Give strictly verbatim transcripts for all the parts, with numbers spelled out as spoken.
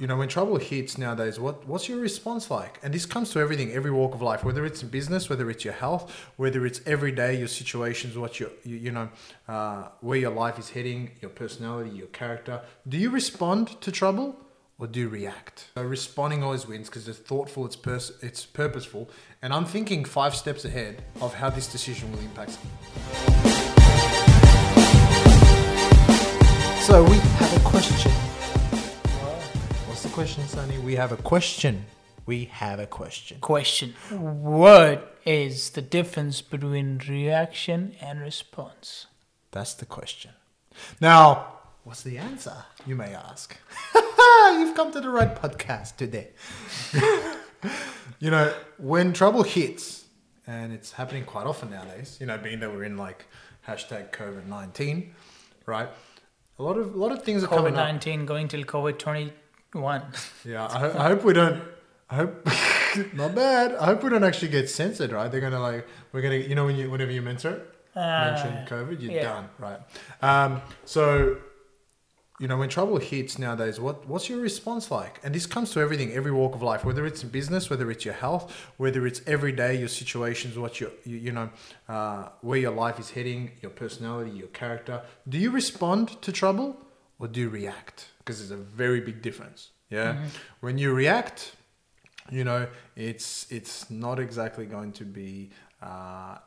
you know, when trouble hits nowadays, what, what's your response like? And this comes to everything, every walk of life, whether it's in business, whether it's your health, whether it's every day, your situations, what your, you, you know, uh, where your life is heading, your personality, your character. Do you respond to trouble? Or do react? So responding always wins because it's thoughtful, it's pers it's purposeful, and I'm thinking five steps ahead of how this decision will impact me. So we have a question. What's the question, Sonny? We have a question. We have a question. Question. What is the difference between reaction and response? That's the question. Now, what's the answer, you may ask? You've come to the right podcast today. You know, when trouble hits, and it's happening quite often nowadays, you know, being that we're in like hashtag COVID nineteen, right? A lot of, a lot of things are coming up. COVID nineteen going till COVID twenty-one. Yeah, I, ho I hope we don't, I hope, not bad. I hope we don't actually get censored, right? They're going to like, we're going to, you know, when you, whenever you mention it, uh, mention COVID, you're yeah. done, right? Um, so... You know, when trouble hits nowadays, what, what's your response like? And this comes to everything, every walk of life, whether it's in business, whether it's your health, whether it's every day, your situations, what your, you, you know, uh, where your life is heading, your personality, your character. Do you respond to trouble or do you react? Because there's a very big difference. Yeah. Mm-hmm. When you react, you know, it's, it's not exactly going to be uh,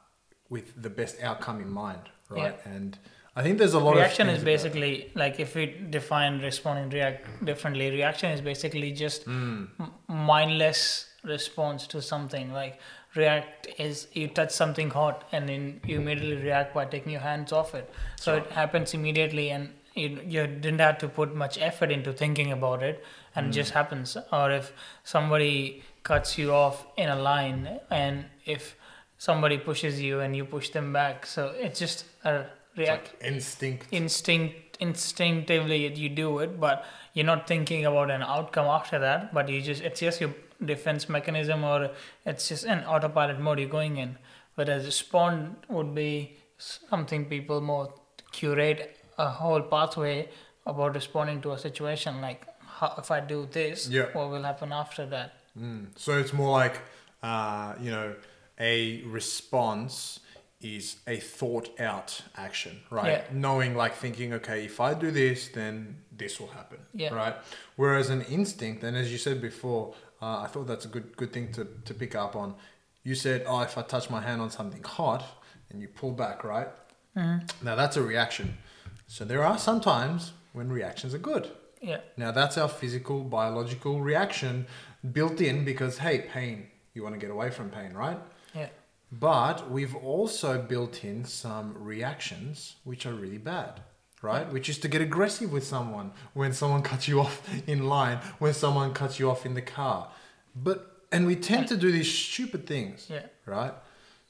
with the best outcome in mind, right? Yeah. And I think there's a lot reaction of reaction is basically like, if we define respond and react differently, reaction is basically just mm. mindless response to something. Like react is you touch something hot and then you immediately react by taking your hands off it. So it happens immediately and you, you didn't have to put much effort into thinking about it and mm. it just happens. Or if somebody cuts you off in a line and if somebody pushes you and you push them back. So it's just a react like instinct instinct instinctively you do it, but you're not thinking about an outcome after that, but you just, it's just your defense mechanism, or it's just an autopilot mode you're going in. Whereas respond would be something people more curate a whole pathway about responding to a situation, like how, if I do this, yeah. what will happen after that. mm. So it's more like uh, you know, a response is a thought out action, right? Yeah. Knowing, like thinking, okay, if I do this, then this will happen, yeah. right? Whereas an instinct, and as you said before, uh, I thought that's a good good thing to, to pick up on. You said, oh, if I touch my hand on something hot, and you pull back, right? Mm-hmm. Now that's a reaction. So there are some times when reactions are good. Yeah. Now that's our physical, biological reaction built in because, hey, pain, you want to get away from pain, right? Yeah. But we've also built in some reactions which are really bad, right? Which is to get aggressive with someone, when someone cuts you off in line, when someone cuts you off in the car. But, and we tend to do these stupid things, yeah. right?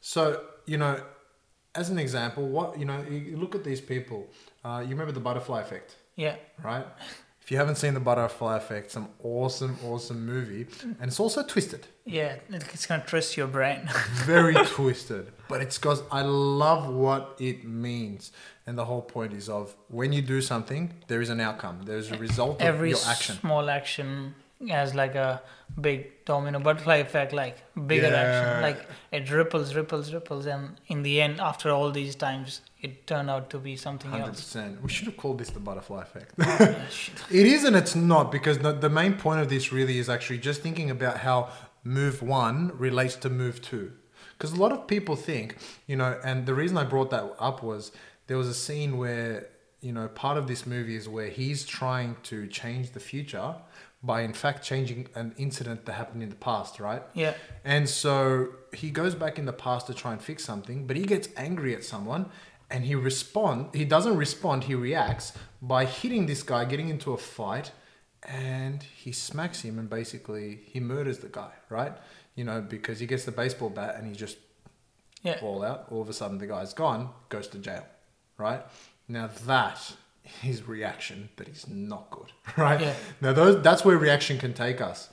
So, you know, as an example, what, you know, you look at these people, uh, you remember the butterfly effect? Yeah. Right? If you haven't seen The Butterfly Effect, some awesome, awesome movie. And it's also twisted. Yeah, it's going to twist your brain. Very twisted. But it's because I love what it means. And the whole point is of when you do something, there is an outcome. There's a result of your action. Every small action has like a big domino butterfly effect, like bigger yeah. action. Like it ripples, ripples, ripples. And in the end, after all these times, it turned out to be something one hundred percent. Else. We should have called this the butterfly effect. It is and it's not, because the, the main point of this really is actually just thinking about how move one relates to move two. Because a lot of people think, you know, and the reason I brought that up was there was a scene where, you know, part of this movie is where he's trying to change the future by in fact changing an incident that happened in the past, right? Yeah. And so he goes back in the past to try and fix something, but he gets angry at someone. And he respond. He doesn't respond. He reacts by hitting this guy, getting into a fight, and he smacks him and basically he murders the guy, right? You know, because he gets the baseball bat and he just yeah. fall out. All of a sudden, the guy's gone, goes to jail, right? Now that is reaction that is not good, right? Yeah. Now those, that's where reaction can take us.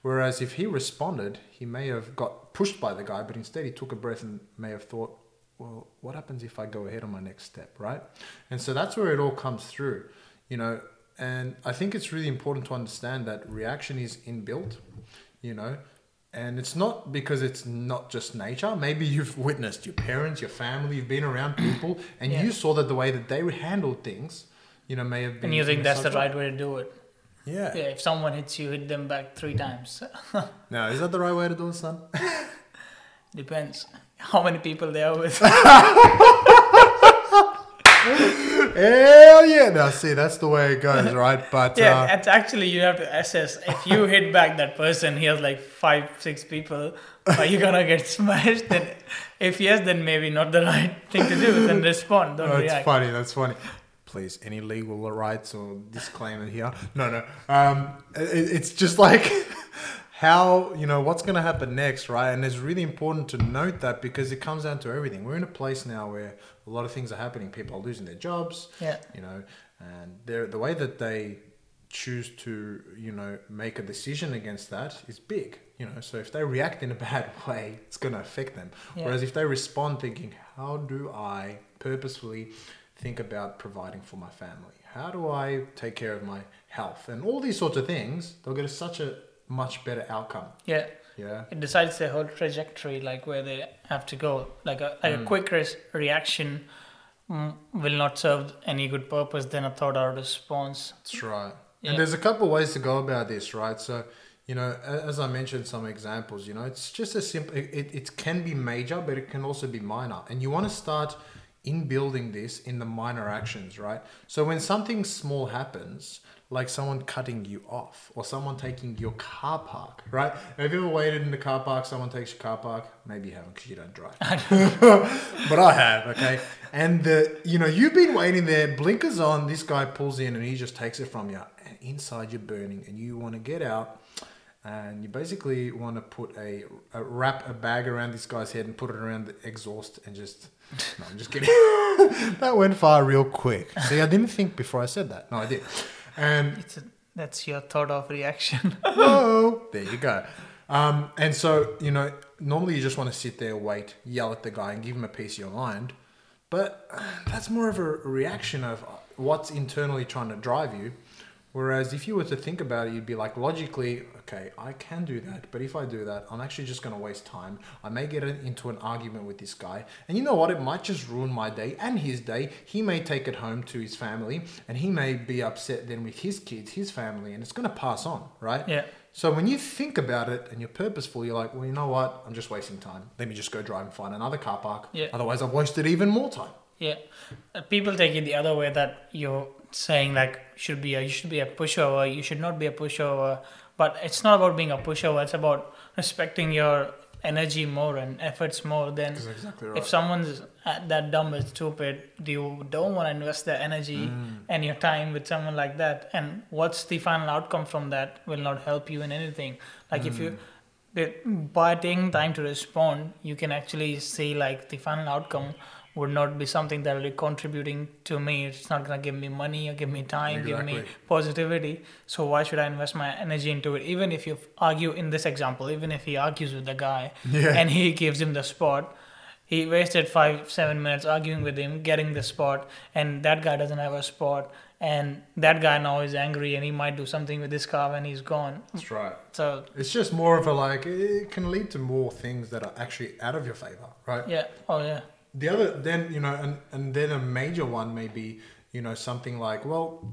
Whereas if he responded, he may have got pushed by the guy, but instead he took a breath and may have thought, well, what happens if I go ahead on my next step, right? And so that's where it all comes through. You know, And I think it's really important to understand that reaction is inbuilt, you know, and it's not because it's not just nature. Maybe you've witnessed your parents, your family, you've been around people, and yeah. you saw that the way that they handled things, you know, may have been... And you think that's the right way to do it. Yeah. Yeah, if someone hits you, hit them back three times. Now, is that the right way to do it, son? Depends how many people they are with. Hell yeah. Now see, that's the way it goes, right? But yeah, uh, it's actually, you have to assess. If you hit back that person, he has like five, six people, are you gonna get smashed? Then if yes, then maybe not the right thing to do. Then respond, don't oh, react. That's funny, that's funny. Please, any legal rights or disclaimer here? No, no. Um, it, it's just like how, you know, what's gonna happen next, right? And it's really important to note that because it comes down to everything. We're in a place now where a lot of things are happening. People are losing their jobs, yeah. you know, and they're, the way that they choose to, you know, make a decision against that is big, you know. So if they react in a bad way, it's going to affect them. Yeah. Whereas if they respond thinking, how do I purposefully think about providing for my family? How do I take care of my health? And all these sorts of things, they'll get such a much better outcome. Yeah. Yeah. It decides their whole trajectory, like where they have to go. Like a, like mm. a quick re- reaction mm, will not serve any good purpose than a thought out response. That's right. Yeah. And there's a couple of ways to go about this, right? So, you know, as I mentioned, some examples, you know, it's just a simple, it, it can be major, but it can also be minor. And you want to start in building this in the minor actions, right? So when something small happens, like someone cutting you off or someone taking your car park, right? Have you ever waited in the car park? Someone takes your car park. Maybe you haven't because you don't drive. But I have, okay? And, the, you know, you've been waiting there, blinkers on, this guy pulls in and he just takes it from you. And inside you're burning and you want to get out and you basically want to put a, a, wrap a bag around this guy's head and put it around the exhaust and just... No, I'm just kidding. That went far real quick. See, I didn't think before I said that. No, I did. And it's a, that's your thought of reaction. Oh, there you go. Um, and so, you know, normally you just want to sit there, wait, yell at the guy and give him a piece of your mind. But that's more of a reaction of what's internally trying to drive you. Whereas if you were to think about it, you'd be like, logically, okay, I can do that. But if I do that, I'm actually just going to waste time. I may get into an argument with this guy. And you know what? It might just ruin my day and his day. He may take it home to his family and he may be upset then with his kids, his family, and it's going to pass on, right? Yeah. So when you think about it and you're purposeful, you're like, well, you know what? I'm just wasting time. Let me just go drive and find another car park. Yeah. Otherwise, I've wasted even more time. Yeah. People take it the other way that you're... saying like should be a, you should be a pushover, you should not be a pushover, but it's not about being a pushover, it's about respecting your energy more and efforts more than exactly right. If someone's that dumb and stupid, you don't want to invest their energy mm. and your time with someone like that, and what's the final outcome from that will not help you in anything. Like mm. if you by taking time to respond, you can actually see like the final outcome would not be something that will be contributing to me. It's not going to give me money or give me time, exactly. give me positivity. So why should I invest my energy into it? Even if you argue in this example, even if he argues with the guy yeah. and he gives him the spot, he wasted five, seven minutes arguing with him, getting the spot, and that guy doesn't have a spot. And that guy now is angry and he might do something with his car when he's gone. That's right. So it's just more of a like, it can lead to more things that are actually out of your favor, right? Yeah. Oh, yeah. The other, then, you know, and, and then a major one may be, you know, something like, well,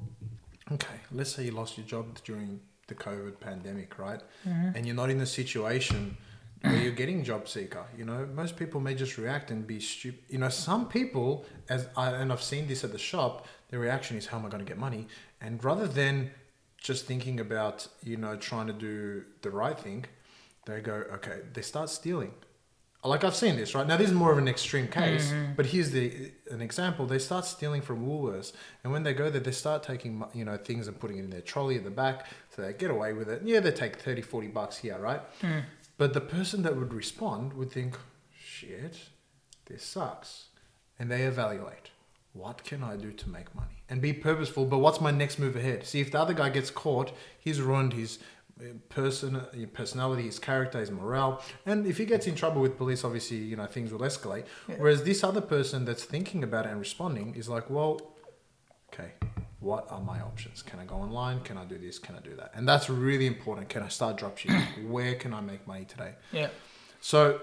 okay, let's say you lost your job during the COVID pandemic, right? Mm-hmm. And you're not in a situation where you're getting job seeker, you know, most people may just react and be stupid. You know, some people, as I, and I've seen this at the shop, their reaction is, how am I going to get money? And rather than just thinking about, you know, trying to do the right thing, they go, okay, they start stealing. Like I've seen this, right? Now, this is more of an extreme case, mm-hmm. but here's the an example. They start stealing from Woolworths, and when they go there, they start taking, you know, things and putting it in their trolley at the back, so they get away with it. Yeah, they take thirty, forty bucks here, right? Mm. But the person that would respond would think, shit, this sucks. And they evaluate, what can I do to make money? And be purposeful, but what's my next move ahead? See, if the other guy gets caught, he's ruined his... person, your personality, his character, his morale, and if he gets in trouble with police, obviously, you know, things will escalate. Yeah. Whereas this other person that's thinking about it and responding is like, well, okay, what are my options? Can I go online? Can I do this? Can I do that? And that's really important. Can I start dropshipping? Where can I make money today? Yeah. So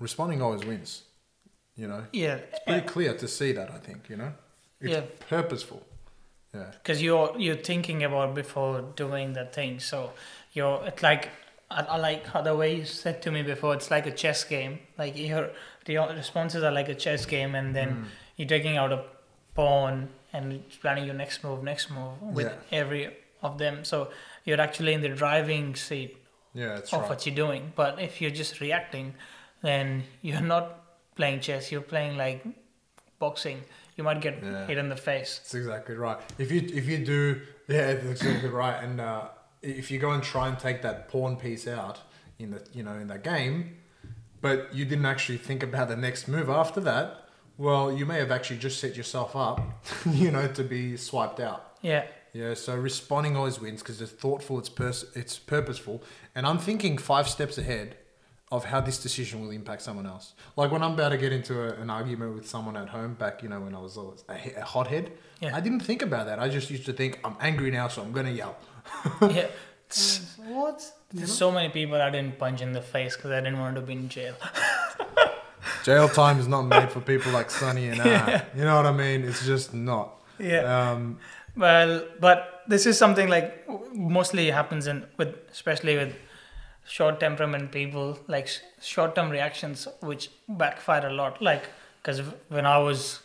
responding always wins, you know? Yeah. It's pretty clear to see that, I think, you know? It's yeah. purposeful. Yeah. Because you're, you're thinking about before doing that thing. So you're, it's like, I, I like how the way you said to me before, it's like a chess game. Like your, your responses are like a chess game, and then mm. you're taking out a pawn and planning your next move, next move with yeah. every of them. So you're actually in the driving seat yeah, that's of right. what you're doing. But if you're just reacting, then you're not playing chess, you're playing like boxing. You might get yeah. hit in the face. That's exactly right. If you if you do, yeah, that's exactly right. And uh, if you go and try and take that pawn piece out in the you know in that game, but you didn't actually think about the next move after that, well, you may have actually just set yourself up, you know, to be swiped out. Yeah. Yeah. So responding always wins because it's thoughtful, it's pers- it's purposeful, and I'm thinking five steps ahead of how this decision will impact someone else. Like when I'm about to get into a, an argument with someone at home back, you know, when I was a, a hothead, yeah. I didn't think about that. I just used to think, I'm angry now, so I'm going to yell. yeah. What? There's so many people I didn't punch in the face because I didn't want to be in jail. Jail time is not made for people like Sonny and I. Yeah. You know what I mean? It's just not. Yeah. Um, well, but this is something like mostly happens in with, especially with, short temperament people, like sh- short term reactions which backfire a lot, like because when I was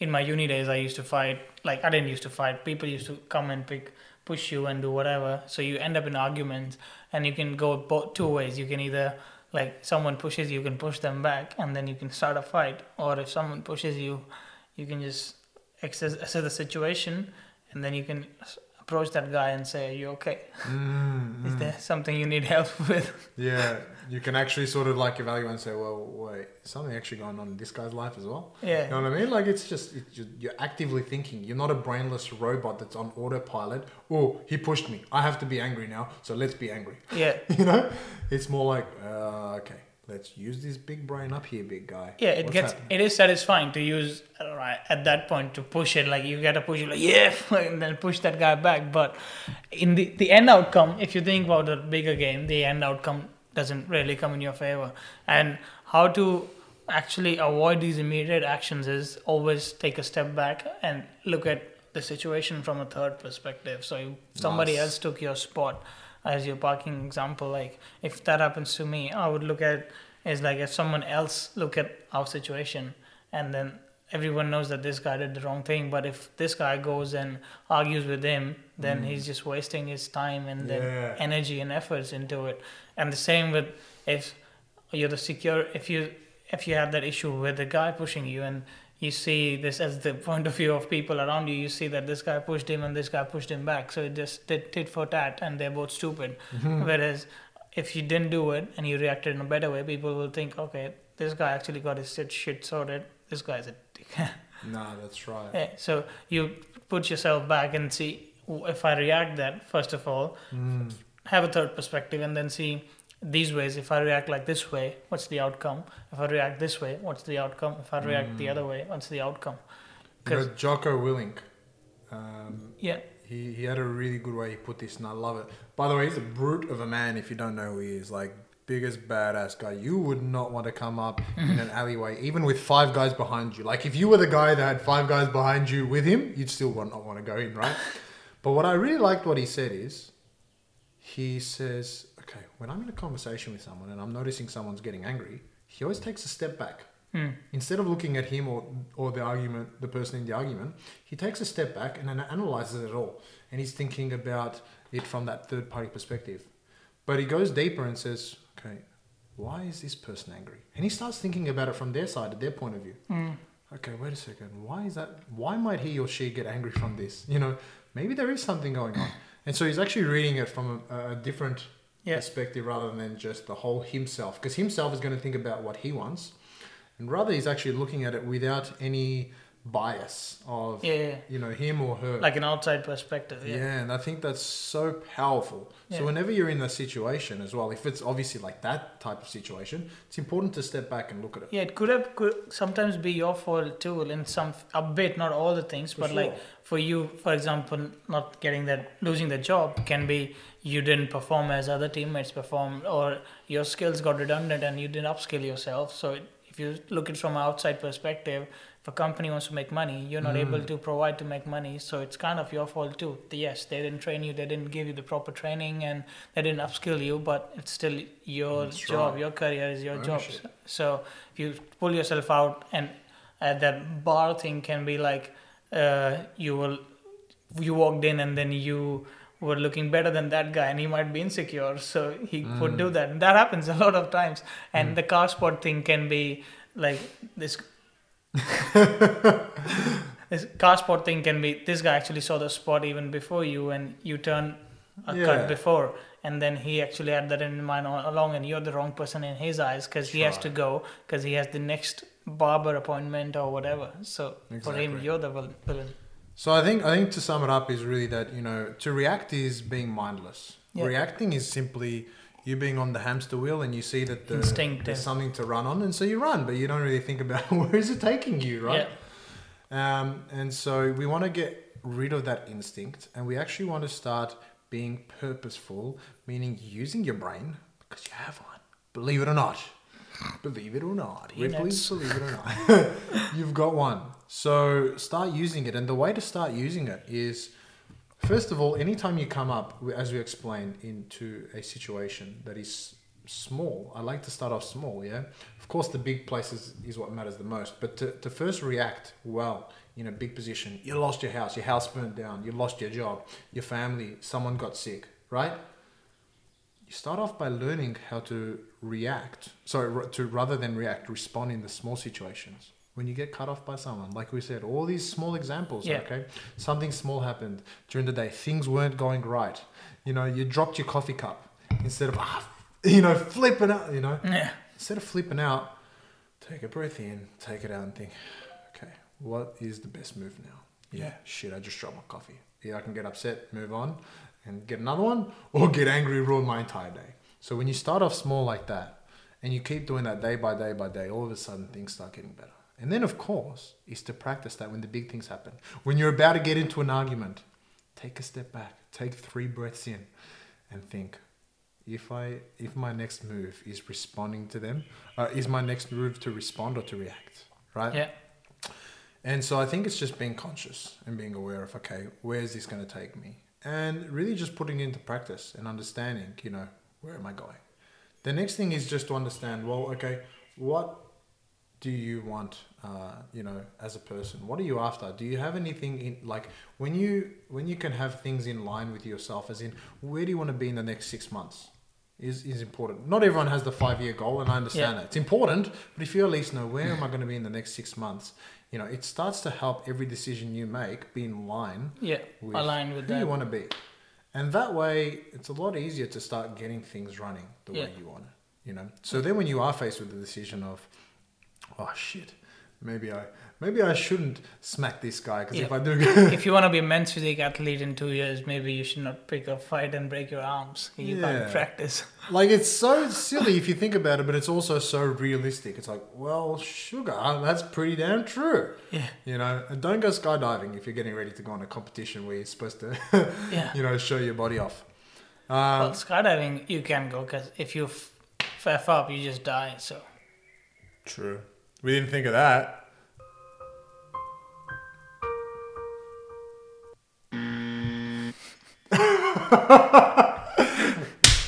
in my uni days, I used to fight. Like I didn't used to fight, people used to come and pick push you and do whatever, so you end up in arguments, and you can go both two ways. You can either like someone pushes you, you can push them back and then you can start a fight, or if someone pushes you, you can just assess, assess the situation, and then you can approach that guy and say, are you okay? Mm, Is mm. there something you need help with? Yeah, you can actually sort of like evaluate and say, well, wait, is something actually going on in this guy's life as well? Yeah. You know what I mean? Like it's just, it's just, you're actively thinking. You're not a brainless robot that's on autopilot. Oh, he pushed me. I have to be angry now. So let's be angry. Yeah. You know, it's more like, uh, okay, let's use this big brain up here, big guy. Yeah, it What's gets happening? It is satisfying to use right at that point to push it. Like you gotta push it, like yeah, and then push that guy back. But in the the end outcome, if you think about the bigger game, the end outcome doesn't really come in your favor. And how to actually avoid these immediate actions is always take a step back and look at the situation from a third perspective. So you, somebody nice. else took your spot. As your parking example, like if that happens to me, I would look at it as like if someone else look at our situation, and then everyone knows that this guy did the wrong thing. But if this guy goes and argues with him, then mm. he's just wasting his time and yeah. then energy and efforts into it. And the same with if you're the secure, if you if you have that issue with the guy pushing you and you see this as the point of view of people around you, you see that this guy pushed him and this guy pushed him back. So it just did tit for tat and they're both stupid. Mm-hmm. Whereas if you didn't do it and you reacted in a better way, people will think, okay, this guy actually got his shit sorted. This guy's a dick. No, that's right. Yeah, so you put yourself back and see, if I react that, first of all, mm. have a third perspective and then see these ways, if I react like this way, what's the outcome? If I react this way, what's the outcome? If I react mm. the other way, what's the outcome? You know, Jocko Willink, um, yeah, he, he had a really good way he put this, and I love it. By the way, he's a brute of a man if you don't know who he is. Like, biggest badass guy. You would not want to come up in an alleyway, even with five guys behind you. Like, if you were the guy that had five guys behind you with him, you'd still not want to go in, right? But what I really liked what he said is, he says, okay, when I'm in a conversation with someone and I'm noticing someone's getting angry, he always takes a step back. Mm. Instead of looking at him or, or the argument, the person in the argument, he takes a step back and then analyzes it all. And he's thinking about it from that third party perspective. But he goes deeper and says, okay, why is this person angry? And he starts thinking about it from their side, their point of view. Mm. Okay, wait a second. Why is that? Why might he or she get angry from this? You know, maybe there is something going on. And so he's actually reading it from a, a different Yeah. perspective rather than just the whole himself, because himself is going to think about what he wants, and rather he's actually looking at it without any bias of yeah. you know, him or her, like an outside perspective. Yeah, yeah, and I think that's so powerful. Yeah. So whenever you're in a situation as well, if it's obviously like that type of situation, it's important to step back and look at it. Yeah, it could have could sometimes be your fault too, in some a bit, not all the things, for but sure. like for you, for example, not getting that, losing the job can be you didn't perform as other teammates performed, or your skills got redundant and you didn't upskill yourself. So it, if you look at it from an outside perspective. If a company wants to make money, you're not mm. able to provide to make money, so it's kind of your fault too. Yes, they didn't train you, they didn't give you the proper training, and they didn't upskill you, but it's still your That's job, right. your career is your job. So if you pull yourself out, and uh, that bar thing can be like, uh, you will, you walked in and then you were looking better than that guy, and he might be insecure, so he mm. would do that. And that happens a lot of times. And mm. the car spot thing can be like this. This car spot thing can be this guy actually saw the spot even before you, and you turn a yeah. cut before, and then he actually had that in mind all along, and you're the wrong person in his eyes, because he right. has to go, because he has the next barber appointment or whatever. So exactly. for him, you're the villain. So I think I think to sum it up is really that, you know, to react is being mindless. Yeah. Reacting is simply you being on the hamster wheel, and you see that the, there's something to run on, and so you run, but you don't really think about where is it taking you, right? Yeah. Um, and so we want to get rid of that instinct, and we actually want to start being purposeful, meaning using your brain, because you have one. Believe it or not. Believe it or not. Ripley, believe it or not. You've got one. So start using it, and the way to start using it is... First of all, anytime you come up, as we explained, into a situation that is small, I like to start off small, yeah? Of course, the big places is what matters the most, but to, to first react well in a big position, you lost your house, your house burned down, you lost your job, your family, someone got sick, right? You start off by learning how to react, sorry, to rather than react, respond in the small situations. When you get cut off by someone, like we said, all these small examples, yeah. okay? Something small happened during the day. Things weren't going right. You know, you dropped your coffee cup instead of, ah, you know, flipping out, you know? Yeah. Instead of flipping out, take a breath in, take it out and think, okay, what is the best move now? Yeah, yeah. Shit, I just dropped my coffee. Either I can get upset, move on, and get another one, or get angry, ruin my entire day. So when you start off small like that, and you keep doing that day by day by day, all of a sudden things start getting better. And then, of course, is to practice that when the big things happen. When you're about to get into an argument, take a step back, take three breaths in and think, if I, if my next move is responding to them, uh, is my next move to respond or to react, right? Yeah. And so I think it's just being conscious and being aware of, okay, where is this going to take me? And really just putting it into practice and understanding, you know, where am I going? The next thing is just to understand, well, okay, what... do you want, uh, you know, as a person? What are you after? Do you have anything in, like, when you when you can have things in line with yourself, as in, where do you want to be in the next six months? Is is important. Not everyone has the five-year goal, and I understand yeah. that. It's important, but if you at least know, where am I going to be in the next six months? You know, it starts to help every decision you make be in line yeah, with, aligned with who that. you want to be. And that way, it's a lot easier to start getting things running the yeah. way you want it, you know? So then when you are faced with the decision of, oh shit, maybe I maybe I shouldn't smack this guy, because yeah. if I do... if you want to be a men's physique athlete in two years, maybe you should not pick a fight and break your arms. You yeah. can't practice. Like, it's so silly if you think about it, but it's also so realistic. It's like, well, sugar, that's pretty damn true. Yeah. You know, and don't go skydiving if you're getting ready to go on a competition where you're supposed to, yeah. you know, show your body off. Um, well, skydiving, you can go, because if you f- faff up, you just die, so... True. We didn't think of that.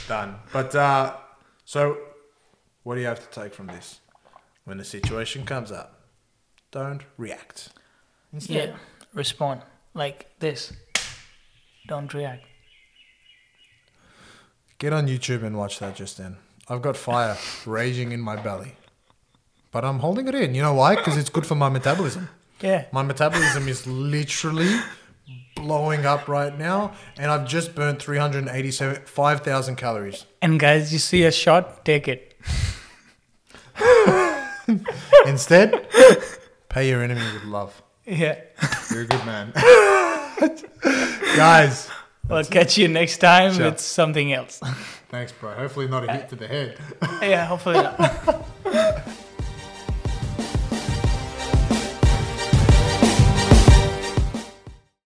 Done. But, uh, so, what do you have to take from this? When the situation comes up, don't react. Instead, yeah, respond. Like this. Don't react. Get on YouTube and watch that just then. I've got fire raging in my belly. But I'm holding it in. You know why? Because it's good for my metabolism. Yeah. My metabolism is literally blowing up right now. And I've just burnt three hundred eighty-seven, five thousand calories. And guys, you see a shot, take it. Instead, pay your enemy with love. Yeah. You're a good man. Guys. I'll catch you next time sure. with something else. Thanks, bro. Hopefully not a hit to the head. Yeah, hopefully not.